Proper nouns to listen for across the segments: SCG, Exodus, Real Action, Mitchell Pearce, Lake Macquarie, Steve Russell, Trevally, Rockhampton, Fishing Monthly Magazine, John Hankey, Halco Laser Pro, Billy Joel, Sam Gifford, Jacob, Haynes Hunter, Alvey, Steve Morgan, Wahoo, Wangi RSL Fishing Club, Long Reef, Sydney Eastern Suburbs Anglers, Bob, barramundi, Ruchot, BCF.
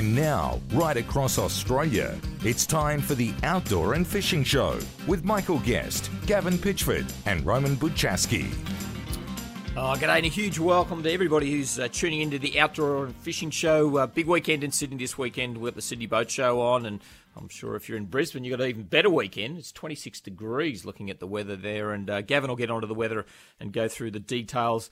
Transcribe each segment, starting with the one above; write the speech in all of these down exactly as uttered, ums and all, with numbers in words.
And now, right across Australia, it's time for the Outdoor and Fishing Show with Michael Guest, Gavin Pitchford and Roman Butchasky. Oh, g'day and a huge welcome to everybody who's uh, tuning into the Outdoor and Fishing Show. Uh, big weekend in Sydney this weekend. We've got the Sydney Boat Show on, and I'm sure if you're in Brisbane, you've got an even better weekend. It's twenty-six degrees looking at the weather there, and uh, Gavin will get onto the weather and go through the details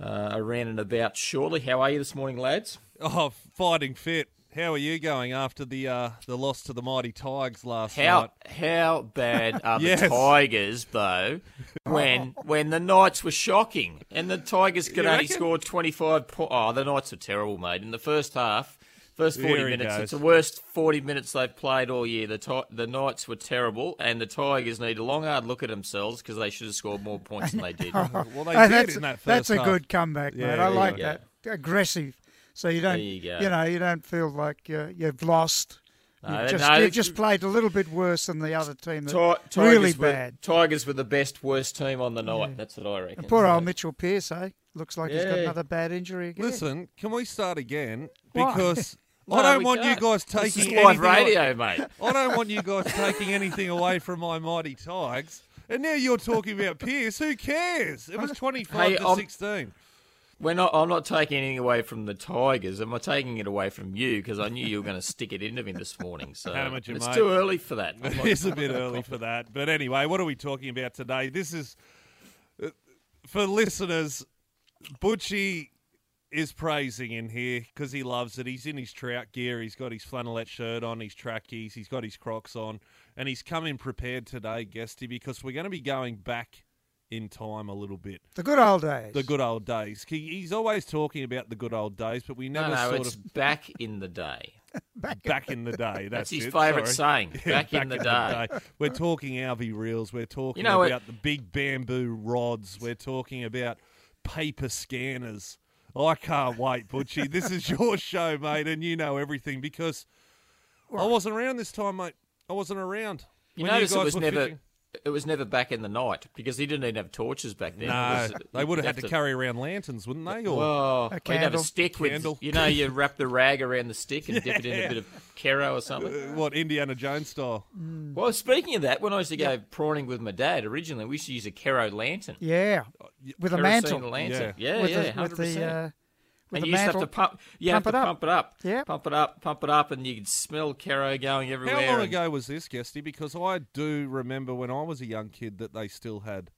uh, around and about shortly. How are you this morning, lads? Oh, fighting fit. How are you going after the uh, the loss to the mighty Tigers last how, night? How bad are yes. the Tigers, though, when when the Knights were shocking and the Tigers could you only reckon? score twenty-five points? Oh, the Knights are terrible, mate. In the first half, first forty there minutes, it's the worst forty minutes they've played all year. The ti- the Knights were terrible, and the Tigers need a long, hard look at themselves because they should have scored more points than they did. Well, they oh, did that's, in that first that's half. That's a good comeback, yeah, mate. I like that. Aggressive. So you don't, you, you know, you don't feel like uh, you've lost. No, you've just, no, you've just played a little bit worse than the other team. That t- really were, bad. Tigers were the best, worst team on the night. Yeah. That's what I reckon. And poor old Mitchell Pearce, eh? Looks like yeah. he's got another bad injury again. Listen, can we start again? Because no, I don't want can't. you guys taking live radio, away. mate. I don't want you guys taking anything away from my mighty Tigers. And now you're talking about Pearce. Who cares? It was twenty-five hey, to I'm, sixteen. We're not, I'm not taking anything away from the Tigers. Am I taking it away from you? Because I knew you were going to stick it into me this morning. So it's mate. too early for that. It is a bit early for that. But anyway, what are we talking about today? This is, for listeners, Butchie is praising in here because he loves it. He's in his trout gear. He's got his flannelette shirt on, his trackies. He's got his Crocs on. And he's come in prepared today, Guesty, because we're going to be going back in time a little bit. The good old days. The good old days. He, he's always talking about the good old days, but we never no, no, sort it's of... it's back in the day. back, back in the day. That's, that's his favourite saying. Back, yeah, back in, the, in day. the day. We're talking Alvey reels. We're talking you know, about it... the big bamboo rods. We're talking about paper scanners. I can't wait, Butchie. This is your show, mate, and you know everything because well, I wasn't around this time, mate. I wasn't around. You notice you guys it was never... Fishing. It was never back in the night because he didn't even have torches back then. No, was, they would have had to, to carry around lanterns, wouldn't they? Or well, a candle, have a stick with, you know, you wrap the rag around the stick and yeah. dip it in a bit of Kero or something. Uh, what, Indiana Jones style? Mm. Well, speaking of that, when I used to go yeah. prawning with my dad originally, we used to use a Kero lantern. Yeah, with a mantle. lantern. Yeah, yeah, with yeah the, one hundred percent. With the, uh... And you used to have to pump, you pump, have to it pump it up, yep. pump it up, pump it up, and you could smell Kero going everywhere. How long and... ago was this, Guesty? Because I do remember when I was a young kid that they still had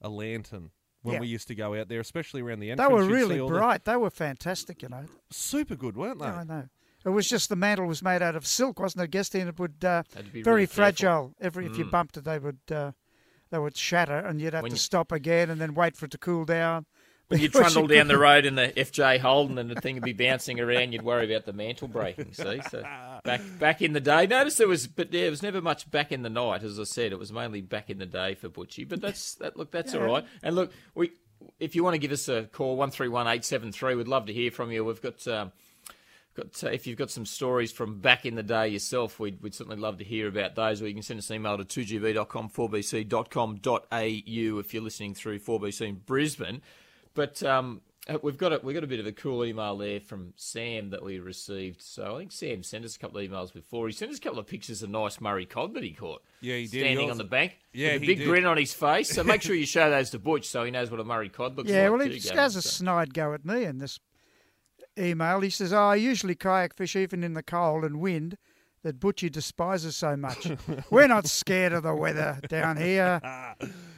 a lantern when yep. we used to go out there, especially around the entrance. They were really bright. The... They were fantastic, you know. Super good, weren't they? Yeah, I know. It was just the mantle was made out of silk, wasn't it, Guesty? And it would uh, be very really fragile. Every mm. if you bumped it, they would uh, they would shatter, and you'd have when to you... stop again and then wait for it to cool down. When you trundle down the road in the F J Holden and the thing would be bouncing around, you'd worry about the mantle breaking, see? So back back in the day. Notice there was but there was never much back in the night, as I said. It was mainly back in the day for Butchie. But that's that look, that's yeah. all right. And look, we if you want to give us a call, one three one eight seven three, we'd love to hear from you. We've got um, Got, uh, if you've got some stories from back in the day yourself, we'd, we'd certainly love to hear about those. Or you can send us an email to two g b dot com, four b c dot com dot a u if you're listening through four b c in Brisbane. But um, we've got a, we've got a bit of a cool email there from Sam that we received. So I think Sam sent us a couple of emails before. He sent us a couple of pictures of nice Murray cod that he caught. Yeah, he did. Standing he on the bank. Yeah, with a big did. grin on his face. So make sure you show those to Butch so he knows what a Murray cod looks yeah, like. Yeah, well, he just has a snide go at me in this email. He says, oh, I usually kayak fish even in the cold and wind that Butchie despises so much. We're not scared of the weather down here.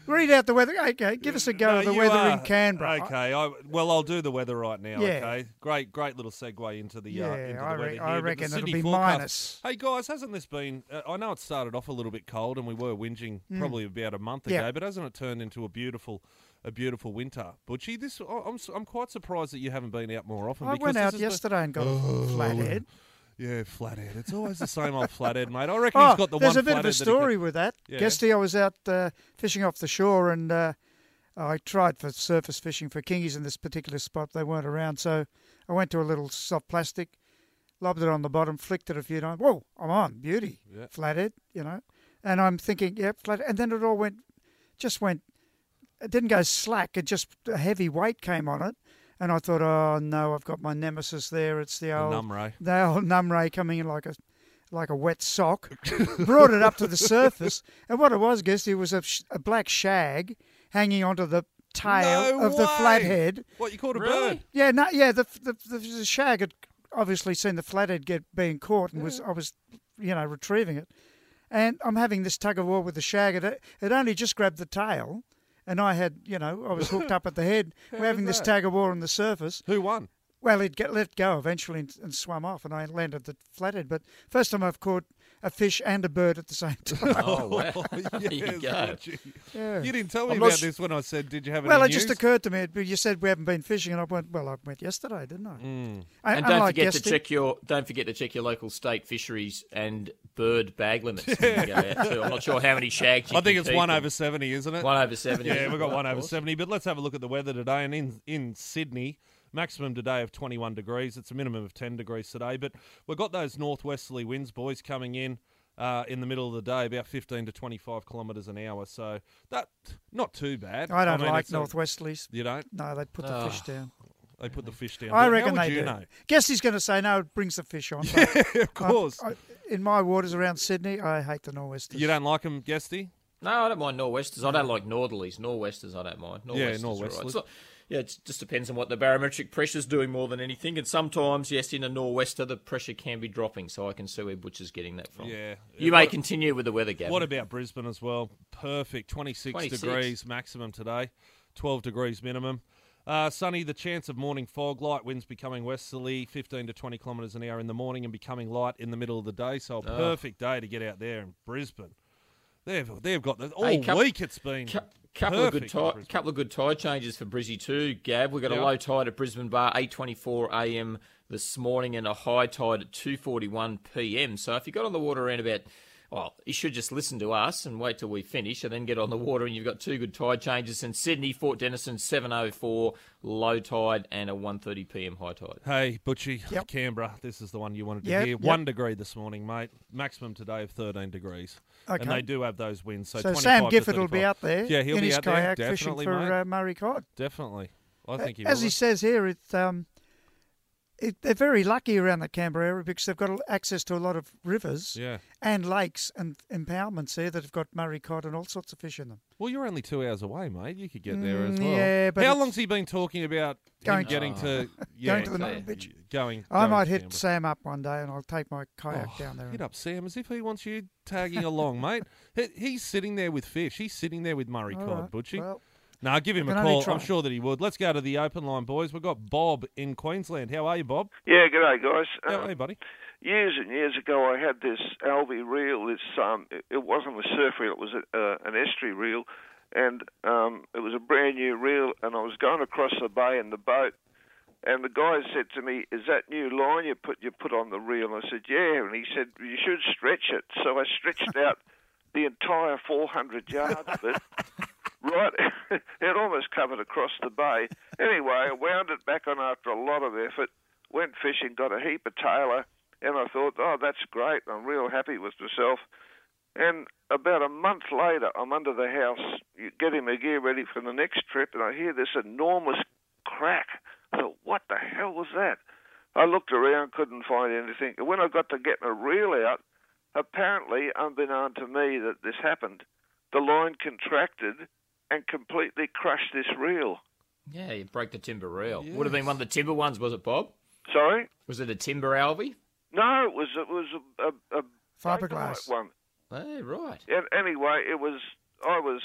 Read out the weather. Okay, give us a go no, of the weather are. in Canberra. Okay, I, well, I'll do the weather right now, yeah. okay? Great great little segue into the, yeah, uh, into the I re- weather here. I reckon it'll be forecast. minus. Hey, guys, hasn't this been... Uh, I know it started off a little bit cold and we were whinging mm. probably about a month yeah. ago, but hasn't it turned into a beautiful... A beautiful winter, Butchie. This I'm I'm quite surprised that you haven't been out more often. I because went out yesterday the... and got oh, a flathead. Yeah, flathead. It's always the same old flathead, mate. I reckon oh, he's got the one. There's a bit of a story that could... with that. Yeah. Guesty, I was out uh, fishing off the shore, and uh, I tried for surface fishing for kingies in this particular spot. They weren't around, so I went to a little soft plastic, lobbed it on the bottom, flicked it a few times. Whoa, I'm on beauty, yeah. flathead. You know, and I'm thinking, yeah, flathead. And then it all went, just went. It didn't go slack. It just a heavy weight came on it, And I thought, oh no, I've got my nemesis there. It's the old the numray, the old numray coming in like a like a wet sock. Brought it up to the surface, and what it was, Guess, it was a, sh a black shag hanging onto the tail no of way. the flathead. What you called a really? bird? Yeah, no, yeah. The the, the the shag had obviously seen the flathead get being caught, and yeah. was I was, you know, retrieving it, and I'm having this tug of war with the shag. It it only just grabbed the tail. And I had, you know, I was hooked up at the head. We're having this tug of war on the surface. Who won? Well, he'd get let go eventually and, and swam off, and I landed the flathead. But first time I've caught a fish and a bird at the same time. Oh, wow. Yes, there you go. You? Yeah. You didn't tell me I'm about this when I said, did you have any Well, it news? Just occurred to me. You said we haven't been fishing, and I went, well, I went yesterday, didn't I? Mm. I and don't forget, to check your, don't forget to check your local state fisheries and bird bag limits. Yeah. Too. I'm not sure how many shags you I think it's one them. over seventy, isn't it? One over seventy. Yeah, we've got one over seventy. But let's have a look at the weather today. And in, in Sydney... maximum today of twenty-one degrees. It's a minimum of ten degrees today. But we've got those northwesterly winds, boys, coming in uh, in the middle of the day, about fifteen to twenty-five kilometres an hour. So that not too bad. I don't I mean, like northwesterlies. You don't? No, they put the oh. fish down. They put the fish down. I How reckon they do. Know? Guess he's going to say no, it brings the fish on. Yeah, of course. I, I, in my waters around Sydney, I hate the nor'westers. You don't like them, Guesty? No, I don't mind nor'westers. I don't like northerlies. Nor'westers, I don't mind. Nor'westers, yeah, nor'westers. Right. Yeah, it just depends on what the barometric pressure's doing more than anything. And sometimes, yes, in a nor'wester, the pressure can be dropping. So I can see where Butcher's getting that from. Yeah. You may continue with the weather, Gavin. What about Brisbane as well? Perfect. twenty-six degrees maximum today, twelve degrees minimum. Uh, sunny, the chance of morning fog, light winds becoming westerly, fifteen to twenty kilometres an hour in the morning and becoming light in the middle of the day. So a perfect day to get out there in Brisbane. They've, they've got the, all hey, couple, week it's been... Couple of, good tide, couple of good tide changes for Brizzy too, Gab. We've got yep. a low tide at Brisbane Bar, eight twenty-four a m this morning, and a high tide at two forty-one p m So if you got on the water around about, well, you should just listen to us and wait till we finish and then get on the water, and you've got two good tide changes in Sydney, Fort Denison, seven oh four, low tide, and a one thirty p m high tide. Hey, Butchie, yep. Canberra, this is the one you wanted to yep, hear. Yep. One degree this morning, mate. Maximum today of thirteen degrees. Okay. And they do have those winds. So, so Sam Gifford will be out there. Yeah, he'll in be his out kayak there. Definitely, fishing for uh, Murray cod. Definitely, I think he will. As he says here, it, um, it, they're very lucky around the Canberra area because they've got access to a lot of rivers yeah. and lakes and impoundments here that have got Murray cod and all sorts of fish in them. Well, you're only two hours away, mate. You could get there as well. Yeah, but how long's he been talking about going getting oh. to yeah, going to the northern beach? Going, going I might hit Canberra. Sam up one day, and I'll take my kayak oh, down there. Hit up Sam as if he wants you tagging along, mate. He, he's sitting there with fish. He's sitting there with Murray All cod, right. Butchie. Well, no, nah, give him a call. I'm sure that he would. Let's go to the open line, boys. We've got Bob in Queensland. How are you, Bob? Yeah, g'day, guys. How um, are you, buddy? Years and years ago, I had this Alvey reel. It's, um, it, it wasn't a surf reel. It was a, uh, an estuary reel, and um, it was a brand-new reel, and I was going across the bay in the boat, and the guy said to me, is that new line you put you put on the reel? And I said, yeah, and he said, you should stretch it. So I stretched out the entire four hundred yards of it. Right, it almost covered across the bay. Anyway, I wound it back on after a lot of effort, went fishing, got a heap of tailor, and I thought, oh, that's great. I'm real happy with myself. And about a month later, I'm under the house getting my gear ready for the next trip, and I hear this enormous crack. I thought, what the hell was that? I looked around, couldn't find anything. And when I got to get my reel out, apparently, unbeknown to me that this happened, the line contracted and completely crushed this reel. Yeah, you broke the timber reel. Yes. Would have been one of the timber ones, was it, Bob? Sorry? Was it a timber Alvey? No, it was it was a, a, a fiberglass one. Oh, right. And anyway, it was I was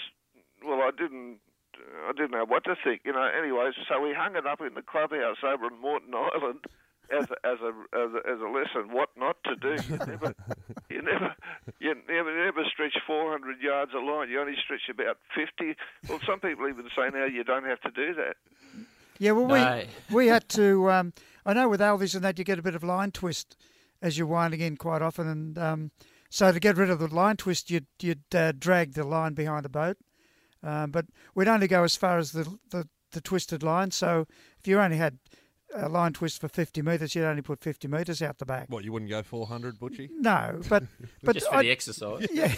well, I didn't I didn't know what to think, you know. Anyway, so we hung it up in the clubhouse over in Morton Island as a, as a as a as a lesson what not to do. You never you never you never, never stretch four hundred yards a line. You only stretch about fifty. Well, some people even say now you don't have to do that. Yeah, well, no. we we had to. Um, I know with Alveys and that you get a bit of line twist as you're winding in quite often, and um, so to get rid of the line twist, you'd you'd uh, drag the line behind the boat. Um, but we'd only go as far as the, the the twisted line. So if you only had a line twist for fifty metres, you'd only put fifty metres out the back. What, you wouldn't go four hundred, Butchie? No, but but just for I, the exercise. Yeah.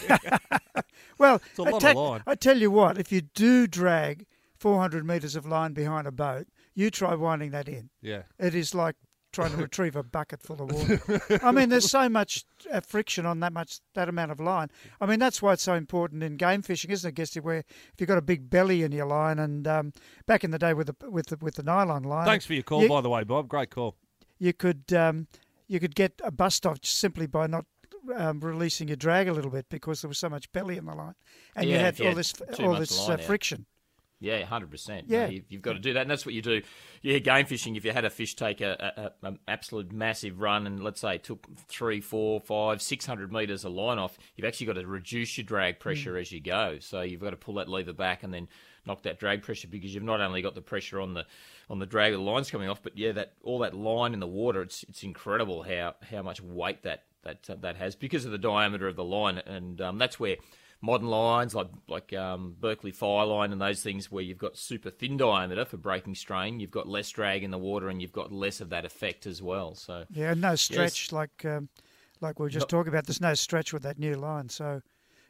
Well, it's a lot I, of line. I tell you what, if you do drag four hundred metres of line behind a boat, You try winding that in. Yeah. It is like trying to retrieve a bucket full of water. I mean, there's so much uh, friction on that much that amount of line. I mean, that's why it's so important in game fishing, isn't it, Guesty, where if you've got a big belly in your line, and um, back in the day with the, with the, with the nylon line. Thanks for your call, you, by the way, Bob. Great call. You could um, you could get a bust off simply by not um, releasing your drag a little bit because there was so much belly in the line, and yeah, you had all had this all this line, uh, yeah. friction. Yeah, one hundred percent. Yeah. You know, you've got to do that, and that's what you do. Yeah, game fishing, if you had a fish take a, a, a, an absolute massive run and, let's say, it took three, four, five, six hundred metres of line off, you've actually got to reduce your drag pressure mm. as you go. So you've got to pull that lever back and then knock that drag pressure, because you've not only got the pressure on the on the drag, the line's coming off, but, yeah, that all that line in the water, it's it's incredible how, how much weight that, that, uh, that has because of the diameter of the line, and um, that's where... modern lines like like um, Berkley Fireline and those things where you've got super thin diameter for breaking strain, you've got less drag in the water and you've got less of that effect as well. So yeah, and no stretch yes. like um, like we were just no. talking about. There's no stretch with that new line, so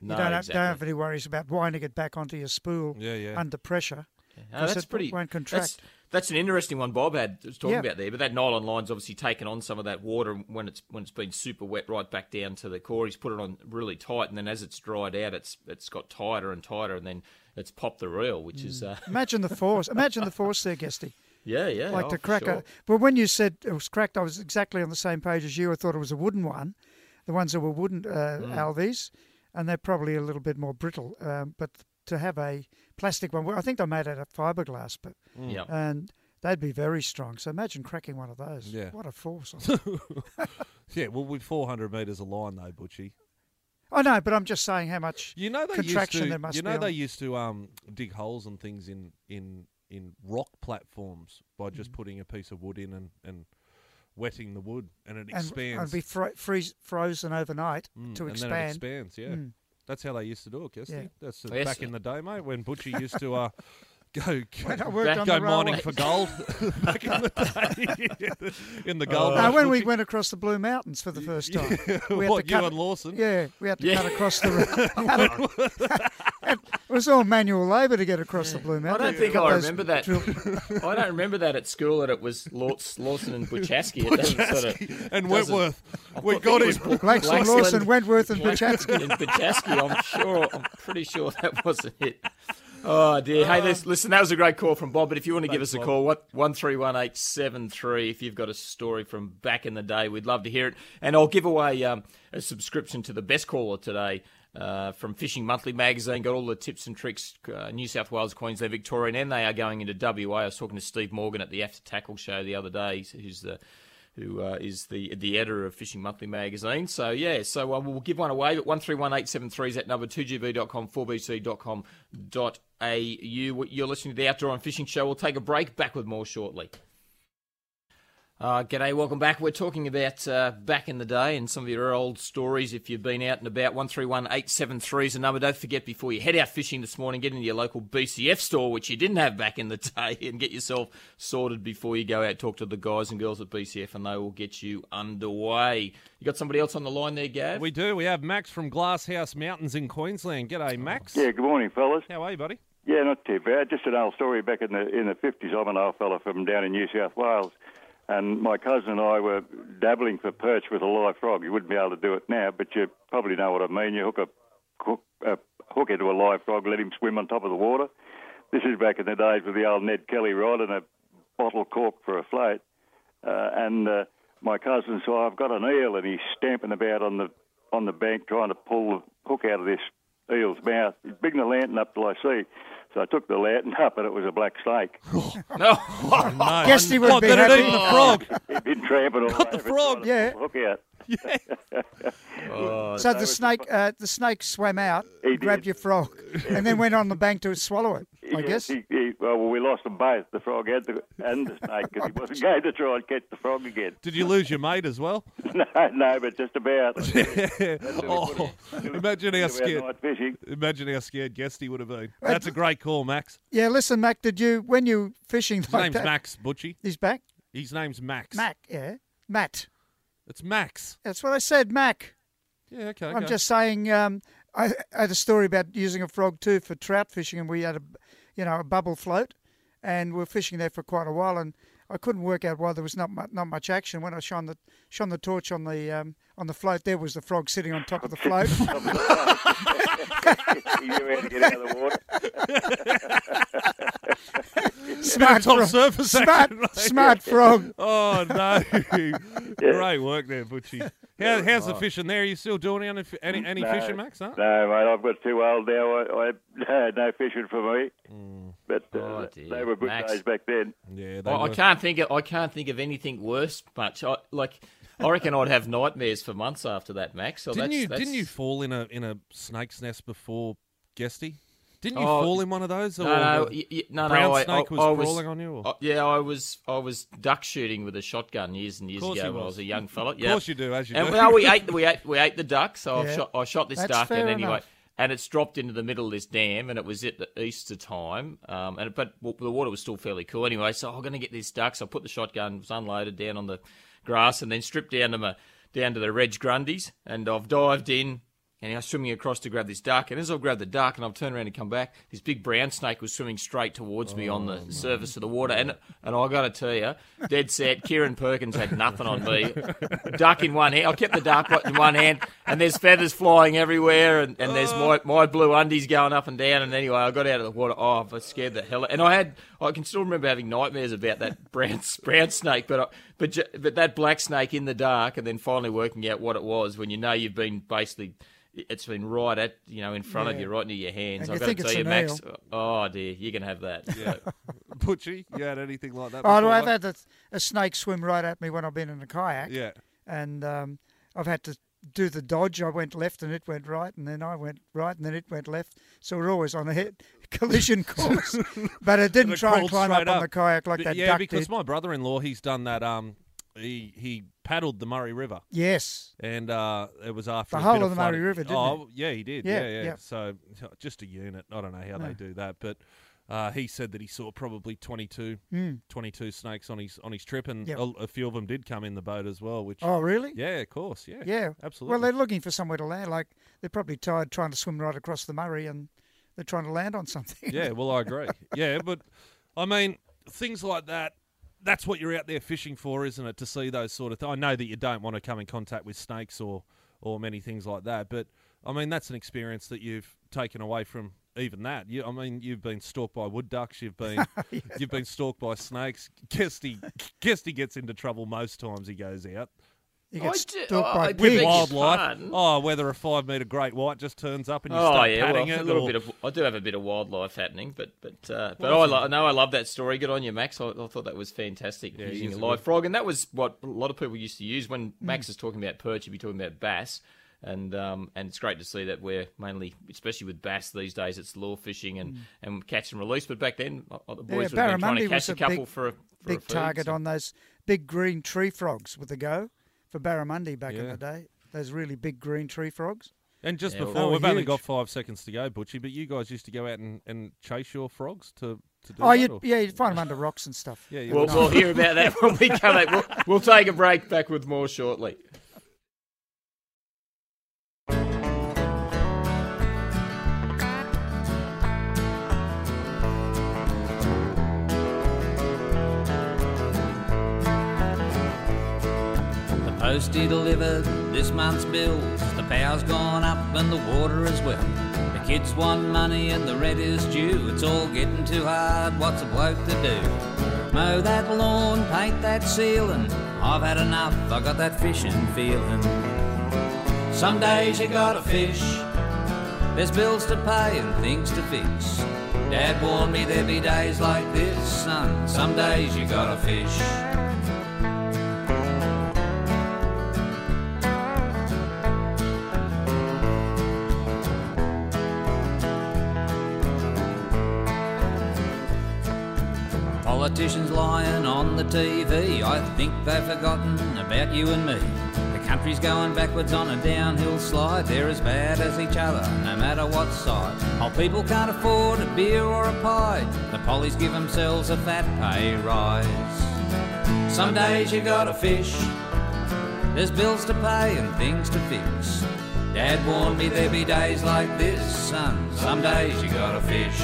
you no, don't, exactly. don't have any worries about winding it back onto your spool yeah, yeah. under pressure. Yeah. No, that's it pretty. Won't contract. That's, That's an interesting one Bob had was talking yeah. about there, but that nylon line's obviously taken on some of that water when it's when it's been super wet right back down to the core. He's put it on really tight, and then as it's dried out, it's it's got tighter and tighter, and then it's popped the reel, which mm. is uh... imagine the force. Imagine the force there, Guesty. Yeah, yeah, like oh, to crack sure. a. But when you said it was cracked, I was exactly on the same page as you. I thought it was a wooden one, the ones that were wooden uh, mm. Alveys, and they're probably a little bit more brittle, um, but. To have a plastic one, I think they made it out of fiberglass, but yeah. and they'd be very strong. So imagine cracking one of those. Yeah. What a force! yeah, well, with four hundred metres of line though, Butchie. I know, but I'm just saying how much you know they contraction used to, there must be. You know be they on. used to um, dig holes and things in in in rock platforms by just mm-hmm. putting a piece of wood in and, and wetting the wood, and it expands. And it'd be fro freeze, frozen overnight mm, to and expand. Then it expands, yeah. Mm. That's how they used to do it, Guesty. Yeah. That's uh, yes. back in the day, mate, when Butchie used to uh, go go, go mining for gold back in the day. in the gold. Oh. No, when Butchie. we went across the Blue Mountains for the first time. Yeah. We had what, to cut, you and Lawson? Yeah, we had to yeah. cut across the... It was all manual labour to get across yeah. the Blue Mountains. I don't think I remember that. I don't remember that at school that it was Lawson and Butchasky. Butchasky sort of, and Wentworth. We got it. it. Blacksmith, Lawson, Wentworth and Butchasky. And Butchasky, I'm sure, I'm pretty sure that wasn't it. Oh, dear. Hey, this, listen, that was a great call from Bob, but if you want to Thanks, give us a Bob. call, what one three one eight seven three, if you've got a story from back in the day, we'd love to hear it. And I'll give away um, a subscription to the best caller today, Uh, from Fishing Monthly Magazine. Got all the tips and tricks, uh, New South Wales, Queensland, Victoria, and then they are going into W A. I was talking to Steve Morgan at the After Tackle show the other day, who's the, who uh, is the the editor of Fishing Monthly Magazine. So, yeah, so uh, we'll give one away, but one three one eight seven three is that number, two G B dot com, four B C dot com dot A U. You're listening to the Outdoor and Fishing Show. We'll take a break, back with more shortly. Uh, g'day, welcome back. We're talking about uh, back in the day and some of your old stories if you've been out and about. one three one eight seven three is the number. Don't forget, before you head out fishing this morning, get into your local B C F store, which you didn't have back in the day, and get yourself sorted before you go out. Talk to the guys and girls at B C F and they will get you underway. You got somebody else on the line there, Gav? We do. We have Max from Glasshouse Mountains in Queensland. G'day, Max. Yeah, good morning, fellas. How are you, buddy? Yeah, not too bad. Just an old story back in the in the fifties. I'm an old fella from down in New South Wales. And my cousin and I were dabbling for perch with a live frog. You wouldn't be able to do it now, but you probably know what I mean. You hook a, hook a hook into a live frog, let him swim on top of the water. This is back in the days with the old Ned Kelly rod and a bottle cork for a float. Uh, and uh, my cousin said, I've got an eel, and he's stamping about on the on the bank trying to pull the hook out of this eel's mouth. He's bigging the lantern up till I see. So I took the lantern up, and it was a black snake. Oh, no. Oh, no. I guess he would oh, be happy. It eat the frog. He'd been tramping all Got the frog, yeah. Look out. Yeah. oh, so no, the snake uh, the snake swam out, he grabbed did. your frog, yeah. and then went on the bank to swallow it, I yeah, guess. He, he, well, we lost them both, the frog and the, and the snake, because he wasn't going to try and catch the frog again. Did you lose your mate as well? no, no, but just about. yeah. oh, it, imagine, how scared, imagine how scared Guesty would have been. That's a great call, Max. Yeah, listen, Mac, did you, when you fishing His like name's that, Max, Butchie. He's back? His name's Max. Mac, yeah. Matt. It's Max. That's what I said, Mac. Yeah, okay. I'm okay. just saying, um, I, I had a story about using a frog too for trout fishing, and we had a, you know, a bubble float. and we were fishing there for quite a while, and I couldn't work out why there was not mu not much action. When I shone the shone the torch on the um, on the float, there was the frog sitting on top of the float. He knew how to get out of the water. Smart top surface, smart, smart frog. Oh no! Yeah. Great work there, Butchie. How, how's the fishing there? Are you still doing any any, any no, fishing, Max? No, no, mate. I've got too old now. I, I no fishing for me. Mm. But uh, oh, they were good Max. days back then. Yeah, they I, were. I can't think. Of, I can't think of anything worse. Much I, like. I reckon I'd have nightmares for months after that, Max. So didn't that's, you? That's... Didn't you fall in a in a snake's nest before, Guesty? Didn't you oh, fall in one of those? Or no, no, you, no, brown no, I, snake I, was, I was crawling on you. Or? I, yeah, I was. I was duck shooting with a shotgun years and years ago when I was a young fella. Of yeah. course you do, as you and, do. No, we ate. We ate. We ate the duck. So yeah. I shot. I shot this that's duck, and anyway. Enough. And it's dropped into the middle of this dam, and it was at the Easter time, um, and but the water was still fairly cool anyway. So I'm going to get this duck. So I put the shotgun, was unloaded down on the grass, and then stripped down to my down to the Reg Grundies, and I've dived in, and I was swimming across to grab this duck. And as I grabbed the duck, and I've turned around to come back, this big brown snake was swimming straight towards me oh, on the man. surface of the water. And and I got to tell you, dead set, Kieran Perkins had nothing on me. Duck in one hand. I kept the duck in one hand, and there's feathers flying everywhere, and, and there's my, my blue undies going up and down. And anyway, I got out of the water. Oh, I scared the hell out. And I had, I can still remember having nightmares about that brown, brown snake, but I, but but that black snake in the dark, and then finally working out what it was when you know you've been basically... It's been right at, you know, in front yeah. of you, right near your hands. I've got to tell you, Max, ale. oh, dear, you can have that. Yeah. Butchie, you had anything like that before? Oh, I've had a, a snake swim right at me when I've been in a kayak. Yeah. And um, I've had to do the dodge. I went left and it went right, and then I went right and then it went left. So we're always on a hit collision course. But it didn't it try and climb up, up on the kayak like but, that yeah, duck did. Yeah, because my brother-in-law, he's done that... Um, He he paddled the Murray River. Yes, and uh, it was after the whole of, of the flooding. Murray River. Didn't oh, he? yeah, he did. Yeah, yeah. yeah. yeah. So just a unit. I don't know how no. they do that, but uh, he said that he saw probably twenty-two, mm. twenty-two snakes on his on his trip, and yep. a, a few of them did come in the boat as well. Which oh, really? Yeah, of course. Yeah, yeah, absolutely. Well, they're looking for somewhere to land. Like they're probably tired trying to swim right across the Murray, and they're trying to land on something. Yeah, well, I agree. Yeah, but I mean things like that. That's what you're out there fishing for, isn't it? To see those sort of things. I know that you don't want to come in contact with snakes or, or many things like that, but, I mean, that's an experience that you've taken away from even that. You, I mean, you've been stalked by wood ducks, you've been yeah. you've been stalked by snakes. Kesty, Kesty gets into trouble most times he goes out. He gets do, stalked oh, by with wildlife. Oh, whether a five-metre great white just turns up and you oh, start yeah, patting well, it. A little or... bit of, I do have a bit of wildlife happening, but but uh, but I lo no, I love that story. Good on you, Max. I, I thought that was fantastic, yeah, using a live good... frog. And that was what a lot of people used to use. When mm. Max is talking about perch, you'd be talking about bass. And um, and it's great to see that we're mainly, especially with bass these days, it's lure fishing and, mm. and catch and release. But back then, the boys yeah, were trying to catch a couple big, for a for big a food, target so. on those big green tree frogs with a go. For barramundi back yeah. in the day, those really big green tree frogs. And just yeah, before, we've huge. only got five seconds to go, Butchie, but you guys used to go out and, and chase your frogs to, to do oh, that? You'd, yeah, you'd find them under rocks and stuff. Yeah, we'll, we'll hear about that when we come back. We'll, we'll take a break, back with more shortly. Postie delivered this month's bills, the power's gone up and the water as well. The kids want money and the rent is due, it's all getting too hard, what's a bloke to do? Mow that lawn, paint that ceiling, I've had enough, I got that fishing feeling. Some days you gotta fish, there's bills to pay and things to fix. Dad warned me there'd be days like this, son, some days you gotta fish. Politicians lying on the T V, I think they've forgotten about you and me. The country's going backwards on a downhill slide, they're as bad as each other, no matter what side. Old people can't afford a beer or a pie, the pollies give themselves a fat pay rise. Some days you gotta fish, there's bills to pay and things to fix. Dad warned me there'd be days like this, son, some days you gotta fish.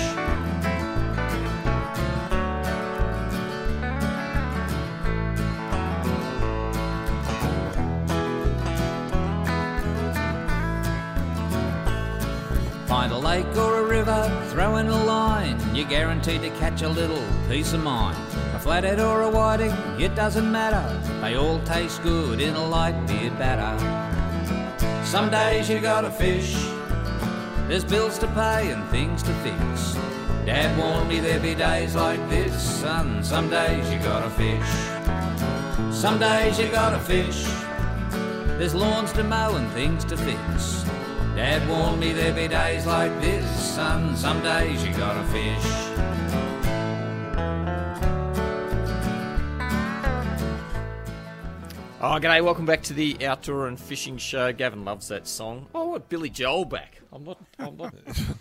find a lake or a river, throw in a line, you're guaranteed to catch a little piece of mind. A flathead or a whiting, it doesn't matter, they all taste good in a light beer batter. Some days you gotta fish, there's bills to pay and things to fix. Dad warned me there'd be days like this, son, some days you gotta fish. Some days you gotta fish, there's lawns to mow and things to fix. Dad warned me there'd be days like this, son, some days you gotta fish. Oh, g'day, welcome back to the Outdoor and Fishing Show. Gavin loves that song. Oh, I want Billy Joel back. I'm not I'm not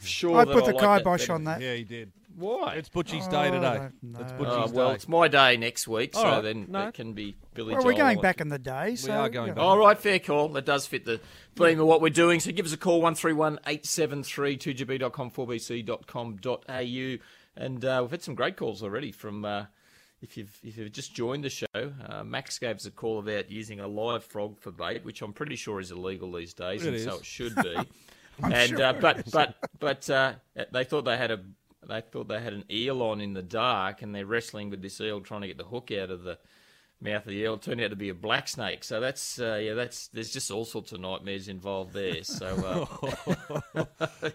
sure I that put I the like kibosh that on that. Yeah, he did. Why? It's Butchie's oh, day today. It's Butchie's oh, well, day. It's my day next week, all so right. then no. it can be Billy well, Joel. Well, we're going back in the day. So, we are going yeah. back. All right, fair call. That does fit the theme of what we're doing. So give us a call, one three one, eight seven three, two G B dot com, four B C dot com dot A U. And uh, we've had some great calls already from... Uh, If you've, if you've just joined the show, uh, Max gave us a call about using a live frog for bait, which I'm pretty sure is illegal these days, it and is. so it should be. and sure uh, but, but but but uh, they thought they had a they thought they had an eel on in the dark, and they're wrestling with this eel, trying to get the hook out of the mouth of the eel. It turned out to be a black snake. So that's uh, yeah, that's there's just all sorts of nightmares involved there. So uh,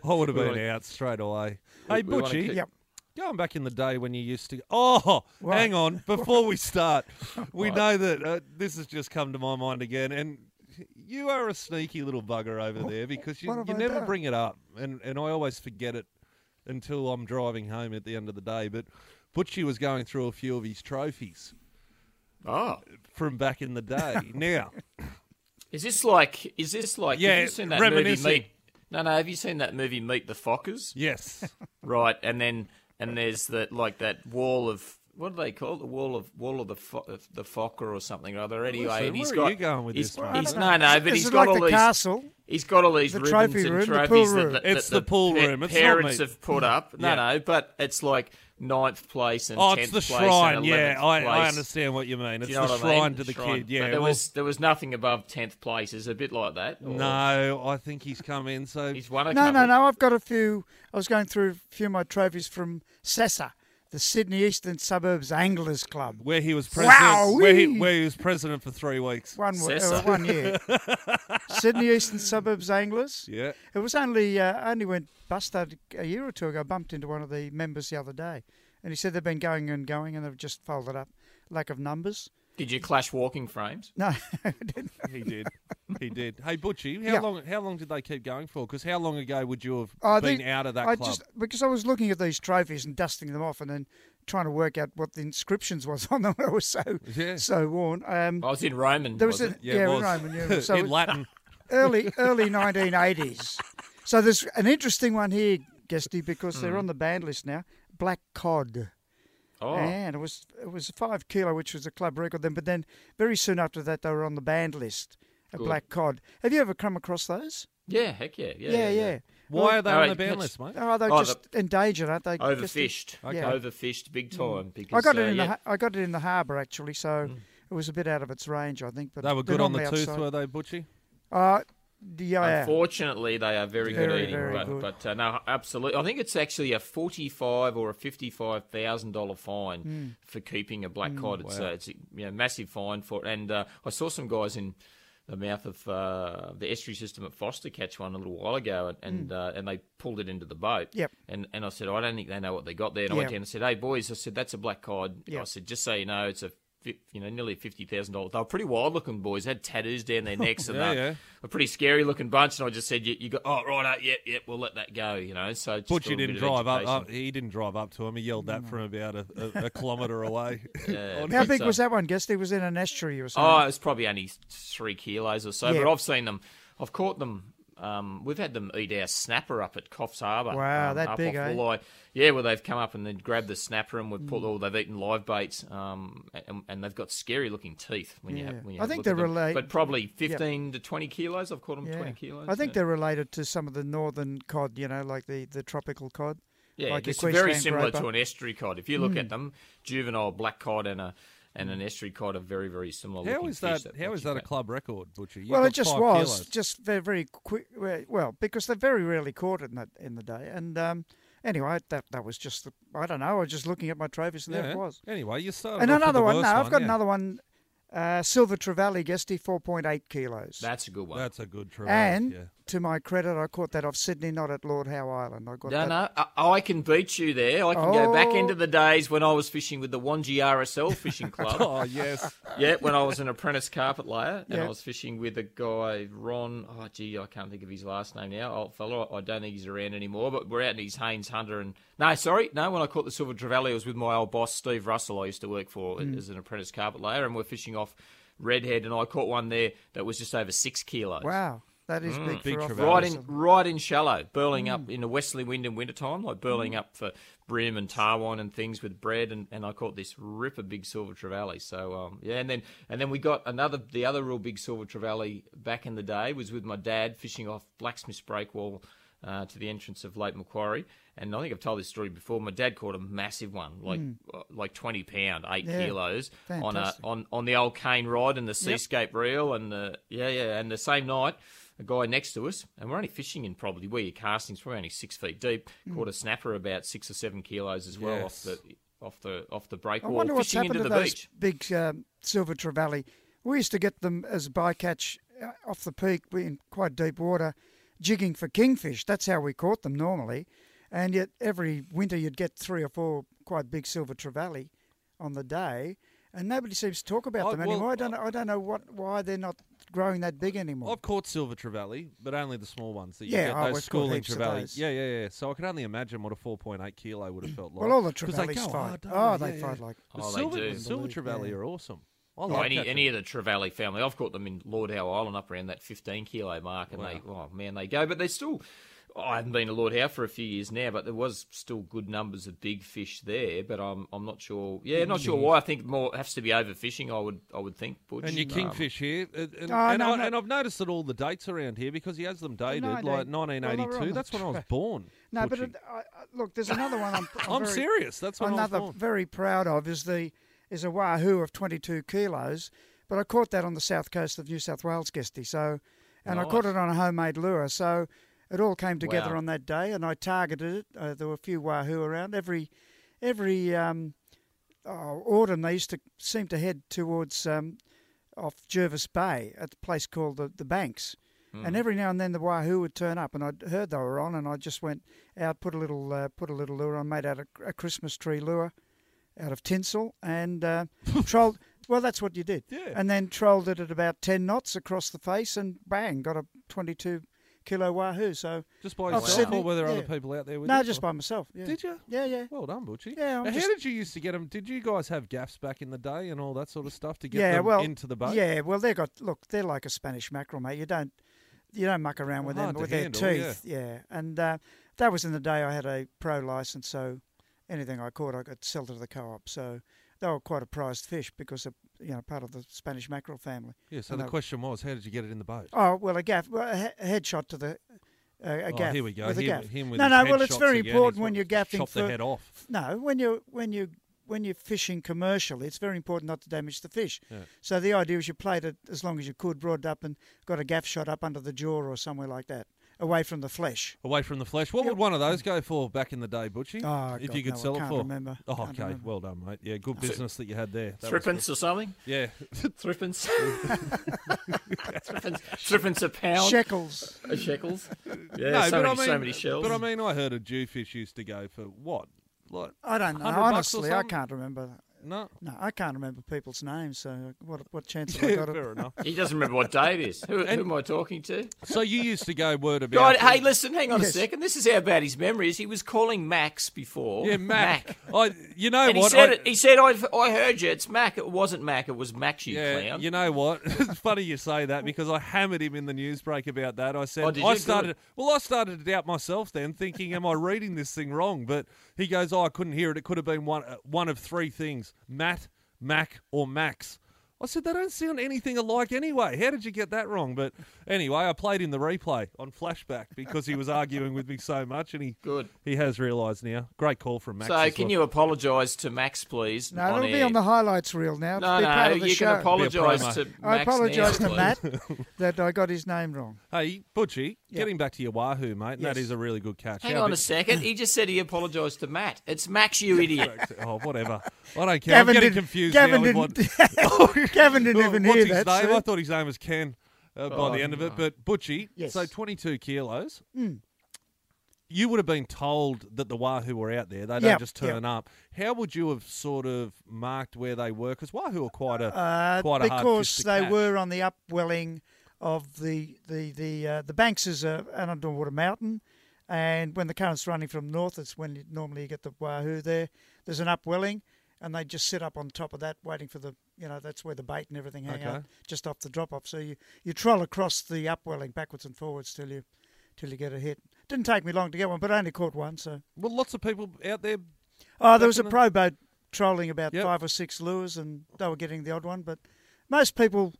I would have been wanna, out straight away. Hey we, Butchie, we yep. Going back in the day when you used to... Oh, what? Hang on. Before we start, we what? know that uh, this has just come to my mind again, and you are a sneaky little bugger over what? there because you, you never done? bring it up, and, and I always forget it until I'm driving home at the end of the day. But Butchie was going through a few of his trophies oh. from back in the day. Now... Is this like... Is this like... Yeah, have you seen that reminiscing. Movie Meet... No, no, have you seen that movie Meet the Fockers? Yes. Right, and then... And there's that like that wall of what do they call it? The wall of wall of the fo- of the Fokker or something or other. Anyway, Listen, and he's where got, are you going with this? Well, he's, no, no, but Is he's got like all the these. Castle? He's got all these the ribbons trophy room, and trophies the that, that, that it's the, the pool room. It's parents have put up. No, yeah. no, but it's like ninth place and oh, tenth place. Oh, it's the shrine. Yeah, I, I understand what you mean. It's you know the shrine I mean? to the shrine. kid. Yeah, but there well, was there was nothing above tenth place. Is a bit like that. Or... No, I think he's come in. So he's won a No, couple. no, no. I've got a few. I was going through a few of my trophies from Sessa. The Sydney Eastern Suburbs Anglers Club, where he was president, where he, where he was president for three weeks, one, uh, one year. Sydney Eastern Suburbs Anglers. Yeah, it was only uh, only went bust a year or two ago. I bumped into one of the members the other day, and he said they've been going and going, and they've just folded up, lack of numbers. Did you clash walking frames? No, I didn't. He did. He did. Hey, Butchie, how yeah. long How long did they keep going for? Because how long ago would you have oh, been they, out of that I club? Just, because I was looking at these trophies and dusting them off and then trying to work out what the inscriptions was on them. I was so, yeah. so worn. Um, I was in Roman, there was was a, yeah, yeah, it was. Roman, yeah. So in Latin. Early early nineteen eighties. So there's an interesting one here, Guesty, because mm. they're on the banned list now. Black cod. Oh. And it was it was five kilo, which was a club record then. But then very soon after that, they were on the banned list. A Good. black cod. Have you ever come across those? Yeah, heck yeah, yeah, yeah. yeah, yeah. yeah. Why well, are they on right, the banned list, mate? Oh, they're oh, just the... endangered, aren't they? Overfished, okay. yeah. overfished, big time. Mm. Because I got it uh, in yeah. the I got it in the harbour actually, so mm. it was a bit out of its range, I think. But they were good on, on the outside. tooth, were they, Butchie? Uh Yeah. Unfortunately, they are very, very good eating, very but, good. but uh, no, absolutely. I think it's actually a forty-five or a fifty-five thousand dollar fine mm. for keeping a black mm. cod. It's, wow. uh, it's a you know, massive fine for it. And uh, I saw some guys in the mouth of uh, the estuary system at Foster catch one a little while ago, and and, mm. uh, and they pulled it into the boat. Yep. And and I said, oh, I don't think they know what they got there. And yep. I went down and said, hey boys, I said that's a black cod. Yep. I said just so you know, it's a You know, nearly fifty thousand dollars. They were pretty wild-looking boys. They had tattoos down their necks, and yeah, they yeah. a pretty scary-looking bunch. And I just said, "You, you got oh right, yeah, yeah, we'll let that go." You know, so Butchie didn't drive up, up. He didn't drive up to him. He yelled that no. from about a, a, a kilometre away. Yeah. How big so, was that one? Guess he was in an estuary or something. Oh, it was probably only three kilos or so. Yeah. But I've seen them. I've caught them. Um, we've had them eat our snapper up at Coffs Harbour. Wow, um, that big, eh? Walleye. Yeah, well, they've come up and then grabbed the snapper and we've pulled all. Mm. Oh, they've eaten live baits, um, and, and they've got scary-looking teeth when yeah. you have. When you I have think look they're related, but probably fifteen yep. to twenty kilos. I've caught them yeah. twenty kilos. I think yeah. they're related to some of the northern cod, you know, like the, the tropical cod. Yeah, like it's very similar to an estuary cod. If you look mm. at them, juvenile black cod and a and an estuary cod are very, very similar. How is that? that how is that a club record, Butcher? You well, it just was kilos. just very, very quick. Well, because they very rarely caught it in the in the day, and um, anyway, that that was just the, I don't know. I was just looking at my trophies, and yeah. there it was. Anyway, you started. And another one. No, I've got yeah. another one. Uh, Silver Trevally Guesty, four point eight kilos. That's a good one. That's a good Trevally. And yeah. to my credit, I caught that off Sydney, not at Lord Howe Island. I got no, that. no, I, I can beat you there. I can oh. go back into the days when I was fishing with the Wangi R S L Fishing Club. Oh, yes. Yeah, when I was an apprentice carpet layer, and yeah. I was fishing with a guy, Ron, oh, gee, I can't think of his last name now, old fellow. I don't think he's around anymore, but we're out in his Haynes Hunter. and No, sorry, no, when I caught the Silver Trevally, I was with my old boss, Steve Russell, I used to work for mm. as an apprentice carpet layer, and we're fishing off off Redhead, and I caught one there that was just over six kilos. Wow, that is mm. big, big for right in right in shallow, burling mm. up in a westerly wind in wintertime, like burling mm. up for brim and tarwine and things with bread, and, and I caught this ripper big Silver Trevally. So um, yeah, and then and then we got another the other real big Silver Trevally back in the day was with my dad fishing off Blacksmith's Breakwall uh, to the entrance of Lake Macquarie. And I think I've told this story before. My dad caught a massive one, like mm. like twenty pound, eight yeah. kilos, Fantastic. on a on on the old cane rod and the seascape yep. reel, and the yeah yeah. And the same night, a guy next to us, and we're only fishing in probably where your casting's probably only six feet deep, mm. caught a snapper about six or seven kilos as well yes. off the off the off the breakwall. I wonder what's happened to those beach. big um, Silver Trevally. We used to get them as a bycatch off the peak in quite deep water, jigging for kingfish. That's how we caught them normally. And yet every winter you'd get three or four quite big Silver Trevally on the day, and nobody seems to talk about I, them well, anymore. I don't know, I don't know what why they're not growing that big anymore. I've caught Silver Trevally, but only the small ones. That you yeah, get, those I was schooling Trevally. Yeah, yeah, yeah. So I can only imagine what a four point eight kilo would have felt like. Well, all the Trevallies fight. Oh, they fight like... Silver Silver Trevally yeah. are awesome. I like oh, any, any of the Trevally family. I've caught them in Lord Howe Island up around that fifteen kilo mark, and wow. they, oh, man, they go. But they're still... Oh, I haven't been to Lord Howe for a few years now, but there was still good numbers of big fish there. But I'm I'm not sure. Yeah, not sure why. I think more has to be overfishing. I would I would think. Butch. And your kingfish um, here, and, and, oh, and, no, I, no. and I've noticed that all the dates around here because he has them dated nineteen like nineteen eighty-two. Well, that's when I was born. No, Butchie. but it, I, look, there's another one. I'm, I'm, I'm very, serious. That's when another I was born. Very proud of is the is a wahoo of twenty-two kilos. But I caught that on the south coast of New South Wales, Guesty. So, and nice. I caught it on a homemade lure. So. It all came together wow. on that day, and I targeted it. Uh, there were a few wahoo around. Every every um, oh, autumn, they used to seem to head towards um, off Jervis Bay at a place called the, the Banks. Mm. And every now and then the wahoo would turn up, and I'd heard they were on, and I just went out, put a little uh, put a little lure on, made out a, a Christmas tree lure out of tinsel, and uh, trolled. Well, that's what you did. Yeah. And then trolled it at about ten knots across the face, and bang, got a twenty-two kilo wahoo. So just by yourself, or were there yeah. other people out there with no you? Just by myself. Yeah. Did you? Yeah, yeah. Well done, Butchie. Yeah. Now, just... how did you used to get them? Did you guys have gaffs back in the day and all that sort of stuff to get yeah, them well, into the boat? Yeah, well, they got look, they're like a Spanish mackerel, mate. You don't you don't muck around well, with them with handle, their teeth. Yeah, yeah. And uh, that was in the day I had a pro license, so anything I caught, I could sell to the co-op. So they were quite a prized fish because of, you know, part of the Spanish mackerel family. Yeah, so and the question was, how did you get it in the boat? Oh, well, a gaff, a headshot to the uh, a gaff. Oh, here we go. With him, a gaff. Him with no, no, well, it's very important when you're gaffing. Chop the head off. No, when you're when you when you're fishing commercially, it's very important not to damage the fish. Yeah. So the idea is you played it as long as you could, brought it up, and got a gaff shot up under the jaw or somewhere like that. Away from the flesh. Away from the flesh. What yep. would one of those go for back in the day, Butchie? Oh, if God, you could no, sell I can't it for. Remember. Oh, can't okay. Remember. Well done, mate. Yeah, good business that you had there. That threepence or something? Yeah. Threepence. threepence. Threepence a pound. Shekels. Uh, shekels. Yeah, no, so, many, I mean, so many shells. But I mean, I heard a Jewfish used to go for what? Like I don't know. Honestly, I can't remember. No, no, I can't remember people's names. So what, what chance have yeah, I got? Fair it? Enough. He doesn't remember what day it is. Who, who am I talking to? So you used to go word about. God, hey, listen, hang on yes. a second. This is how bad his memory is. He was calling Max before. Yeah, Mac. Mac. I, you know and what? He said, I, it, he said I've, I heard you. It's Mac. It wasn't Mac. It was Max. You yeah, clown. You know what? It's funny you say that because I hammered him in the news break about that. I said oh, I started. Well, I started to doubt myself then, thinking, "Am I reading this thing wrong?" But he goes, "Oh, I couldn't hear it. It could have been one, uh, one of three things." Matt, Mac, or Max. I said, they don't sound anything alike anyway. How did you get that wrong? But anyway, I played him the replay on flashback because he was arguing with me so much, and he Good. he has realised now. Great call from Max. So can well. you apologise to Max, please? No, it'll air. be on the highlights reel now. No, no, part of the you show. can apologise to Max I apologise to Matt that I got his name wrong. Hey, Butchie, yep. get him back to your Wahoo, mate. Yes. That is a really good catch. Hang How on big... a second. He just said he apologised to Matt. It's Max, you idiot. Oh, whatever. I don't care. Gavin I'm getting did, confused Gavin now with what... Gavin didn't even What's hear his that. Name? So. I thought his name was Ken uh, by oh, the end of it. But Butchie, yes. so twenty-two kilos. Mm. You would have been told that the Wahoo were out there. They don't yep. just turn yep. up. How would you have sort of marked where they were? Because Wahoo are quite a uh, quite a hard fish to catch. Because they were on the upwelling of the the the uh, the banks is a, an underwater mountain, and when the current's running from north, it's when you normally you get the Wahoo there. There's an upwelling. And they just sit up on top of that, waiting for the, you know, that's where the bait and everything hang okay. out, just off the drop-off. So you, you troll across the upwelling backwards and forwards till you till you get a hit. Didn't take me long to get one, but I only caught one. So well, lots of people out there. Oh, there was a pro boat trolling about yep. five or six lures, and they were getting the odd one. But most people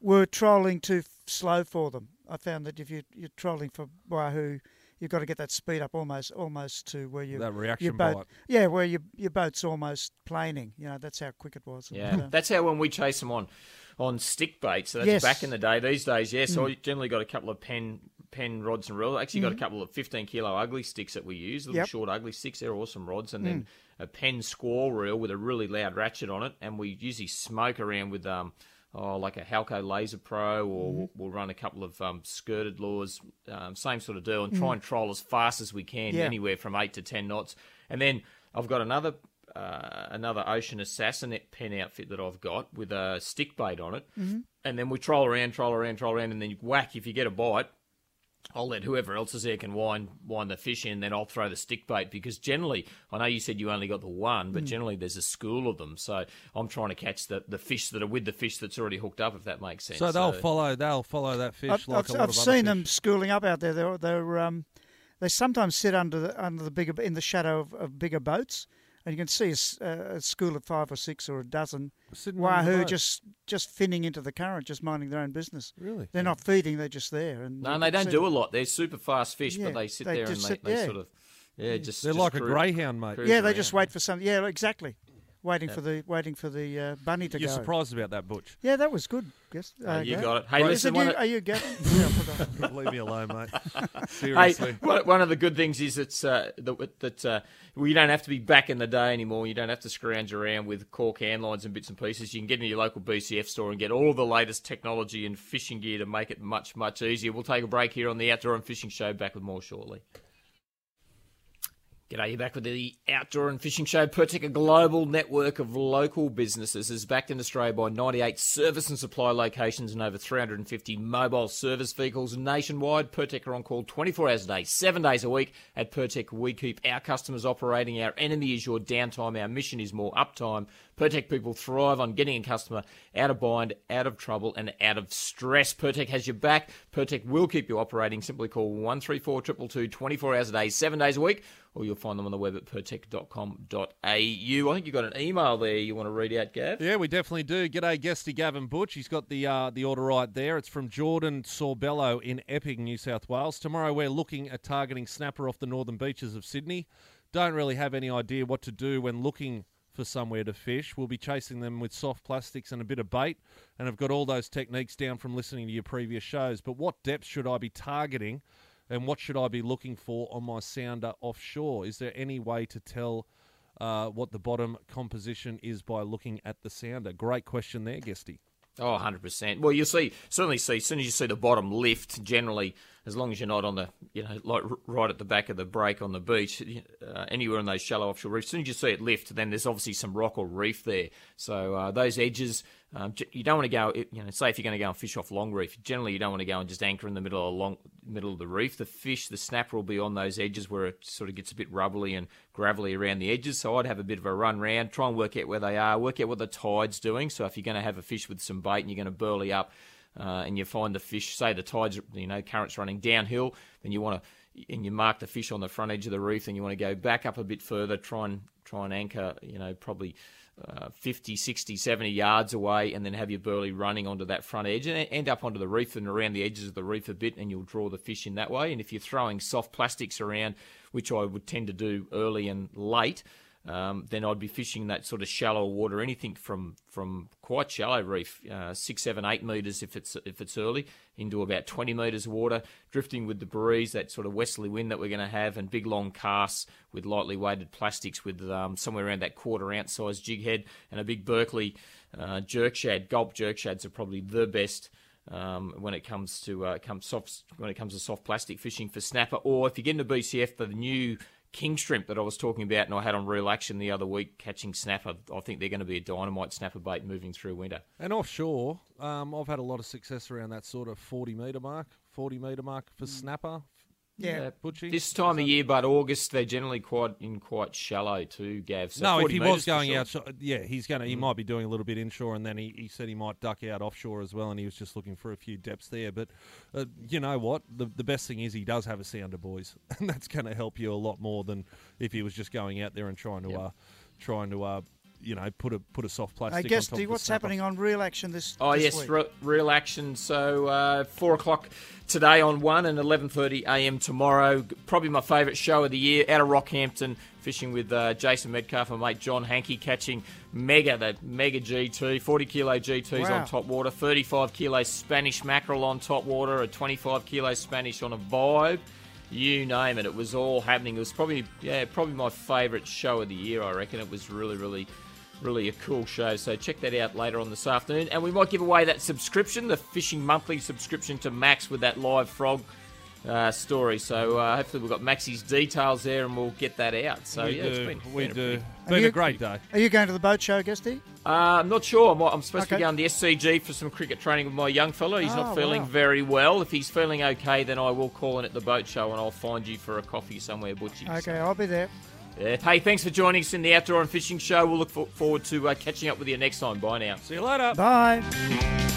were trolling too slow for them. I found that if you, you're trolling for Wahoo, you've got to get that speed up almost, almost to where you that reaction your boat, bite. Yeah, where your your boat's almost planing. You know, that's how quick it was. Yeah, and, uh, that's how when we chase them on, on stick bait. So that's yes. back in the day. These days, yes, yeah, so mm. I generally got a couple of pen pen rods and reels. Actually, mm. got a couple of fifteen kilo ugly sticks that we use. Little yep. short ugly sticks. They're awesome rods, and mm. then a pen squall reel with a really loud ratchet on it, and we usually smoke around with um. Oh, like a Halco Laser Pro, or mm. we'll run a couple of um, skirted lures, um, same sort of deal, and try mm. and troll as fast as we can, yeah. anywhere from eight to ten knots. And then I've got another uh, another Ocean Assassin pen outfit that I've got with a stick bait on it, mm-hmm. and then we troll around, troll around, troll around, and then whack, if you get a bite, I'll let whoever else is there can wind wind the fish in, then I'll throw the stick bait, because generally, I know you said you only got the one, but mm. generally there's a school of them. So I'm trying to catch the, the fish that are with the fish that's already hooked up, if that makes sense. So they'll so, follow they'll follow that fish. I've, like I've, a lot I've of seen other them fish. schooling up out there. They're, they're um they sometimes sit under the, under the bigger in the shadow of, of bigger boats, and you can see a, a school of five or six or a dozen Wahoo just just finning into the current, just minding their own business. Really? They're yeah. not feeding, they're just there. And no, and they don't do a lot. They're super fast fish, yeah, but they sit they there and sit they, there. they sort of... Yeah, yeah. just They're just like cruise, a greyhound, mate. Yeah, they around, just wait yeah. for something. Yeah, exactly. Waiting yeah. for the waiting for the uh, bunny to You're go. You're surprised about that, Butch? Yeah, that was good. Guess uh, oh, you go. got it. Hey, right. listen, it you, are you Gavin? yeah, leave me alone, mate. Seriously. Hey, one of the good things is it's uh, that, that uh, well, you don't have to be back in the day anymore. You don't have to scrounge around with cork handlines and bits and pieces. You can get into your local B C F store and get all the latest technology and fishing gear to make it much, much easier. We'll take a break here on the Outdoor and Fishing Show. Back with more shortly. G'day, you're back with the Outdoor and Fishing Show. PerTech, a global network of local businesses, is backed in Australia by ninety-eight service and supply locations and over three hundred fifty mobile service vehicles nationwide. PerTech are on call twenty-four hours a day, seven days a week. At PerTech, we keep our customers operating. Our enemy is your downtime. Our mission is more uptime. PerTech people thrive on getting a customer out of bind, out of trouble, and out of stress. PerTech has your back. PerTech will keep you operating. Simply call one three four two two two twenty-four hours a day, seven days a week, or you'll find them on the web at per tech dot com dot a u. I think you got an email there you want to read out, Gav? Yeah, we definitely do. G'day, guesty Gavin Butch. He's got the uh, the order right there. It's from Jordan Sorbello in Epping, New South Wales. Tomorrow we're looking at targeting snapper off the northern beaches of Sydney. Don't really have any idea what to do when looking for somewhere to fish. We'll be chasing them with soft plastics and a bit of bait, and I've got all those techniques down from listening to your previous shows. But what depth should I be targeting, and what should I be looking for on my sounder offshore? Is there any way to tell uh, what the bottom composition is by looking at the sounder? Great question there, Guesty. Oh, one hundred percent. Well, you'll see, certainly see, as soon as you see the bottom lift, generally, as long as you're not on the, you know, like right at the back of the break on the beach, uh, anywhere in those shallow offshore reefs, as soon as you see it lift, then there's obviously some rock or reef there. So uh, those edges, um, you don't want to go, you know, say if you're going to go and fish off Long Reef, generally you don't want to go and just anchor in the middle of, long, middle of the reef. The fish, the snapper will be on those edges where it sort of gets a bit rubbly and gravelly around the edges. So I'd have a bit of a run round, try and work out where they are, work out what the tide's doing. So if you're going to have a fish with some bait and you're going to burly up, Uh, and you find the fish, say the tide's, you know, current's running downhill, then you want to, and you mark the fish on the front edge of the reef, then you want to go back up a bit further, try and try and anchor, you know, probably uh, fifty, sixty, seventy yards away, and then have your burley running onto that front edge and end up onto the reef and around the edges of the reef a bit, and you'll draw the fish in that way. And if you're throwing soft plastics around, which I would tend to do early and late, Um, then I'd be fishing that sort of shallow water, anything from, from quite shallow reef, uh, six, seven, eight metres if it's if it's early, into about twenty metres of water, drifting with the breeze, that sort of westerly wind that we're going to have, and big long casts with lightly weighted plastics with um, somewhere around that quarter ounce size jig head, and a big Berkley uh, jerk shad. Gulp jerk shads are probably the best Um, when it comes to uh, comes soft when it comes to soft plastic fishing for snapper. Or if you get into B C F, the new king shrimp that I was talking about and I had on Real Action the other week catching snapper, I think they're going to be a dynamite snapper bait moving through winter. And offshore, um, I've had a lot of success around that sort of forty metre mark, forty metre mark for snapper. Yeah, yeah. This time so, of year, but August, they're generally quite in quite shallow too, Gav. So no, if he was going sure. out, yeah, he's going to. He mm. might be doing a little bit inshore, and then he, he said he might duck out offshore as well, and he was just looking for a few depths there. But uh, you know what? The the best thing is he does have a sounder, boys, and that's going to help you a lot more than if he was just going out there and trying to yep. uh, trying to. Uh, you know, put a put a soft plastic I guess, on top D, of the what's snapper. Happening on Real Action this Oh, this yes, week? Re- Real Action. So, uh, four o'clock today on one and eleven thirty a m tomorrow. Probably my favourite show of the year, out of Rockhampton, fishing with uh, Jason Medcalf and mate John Hankey, catching mega, that mega G T, forty kilo G Ts wow. on top water, thirty-five kilo Spanish mackerel on top water, a twenty-five kilo Spanish on a vibe. You name it, it was all happening. It was probably, yeah, probably my favourite show of the year, I reckon. It was really, really... Really a cool show, so check that out later on this afternoon. And we might give away that subscription, the Fishing Monthly subscription to Max with that live frog uh, story. So uh, hopefully we've got Maxie's details there and we'll get that out. So we yeah, do. It's been, we been do. a, pretty, been you, a great day. Are you going to the boat show, Guesty? Uh, I'm not sure. I'm, I'm supposed okay. to be going to the S C G for some cricket training with my young fellow. He's oh, not feeling wow. very well. If he's feeling okay, then I will call in at the boat show and I'll find you for a coffee somewhere, Butchie. Okay, so. I'll be there. Yeah. Hey, thanks for joining us in the Outdoor and Fishing Show. We'll look for- forward to uh, catching up with you next time. Bye now. See you later. Bye.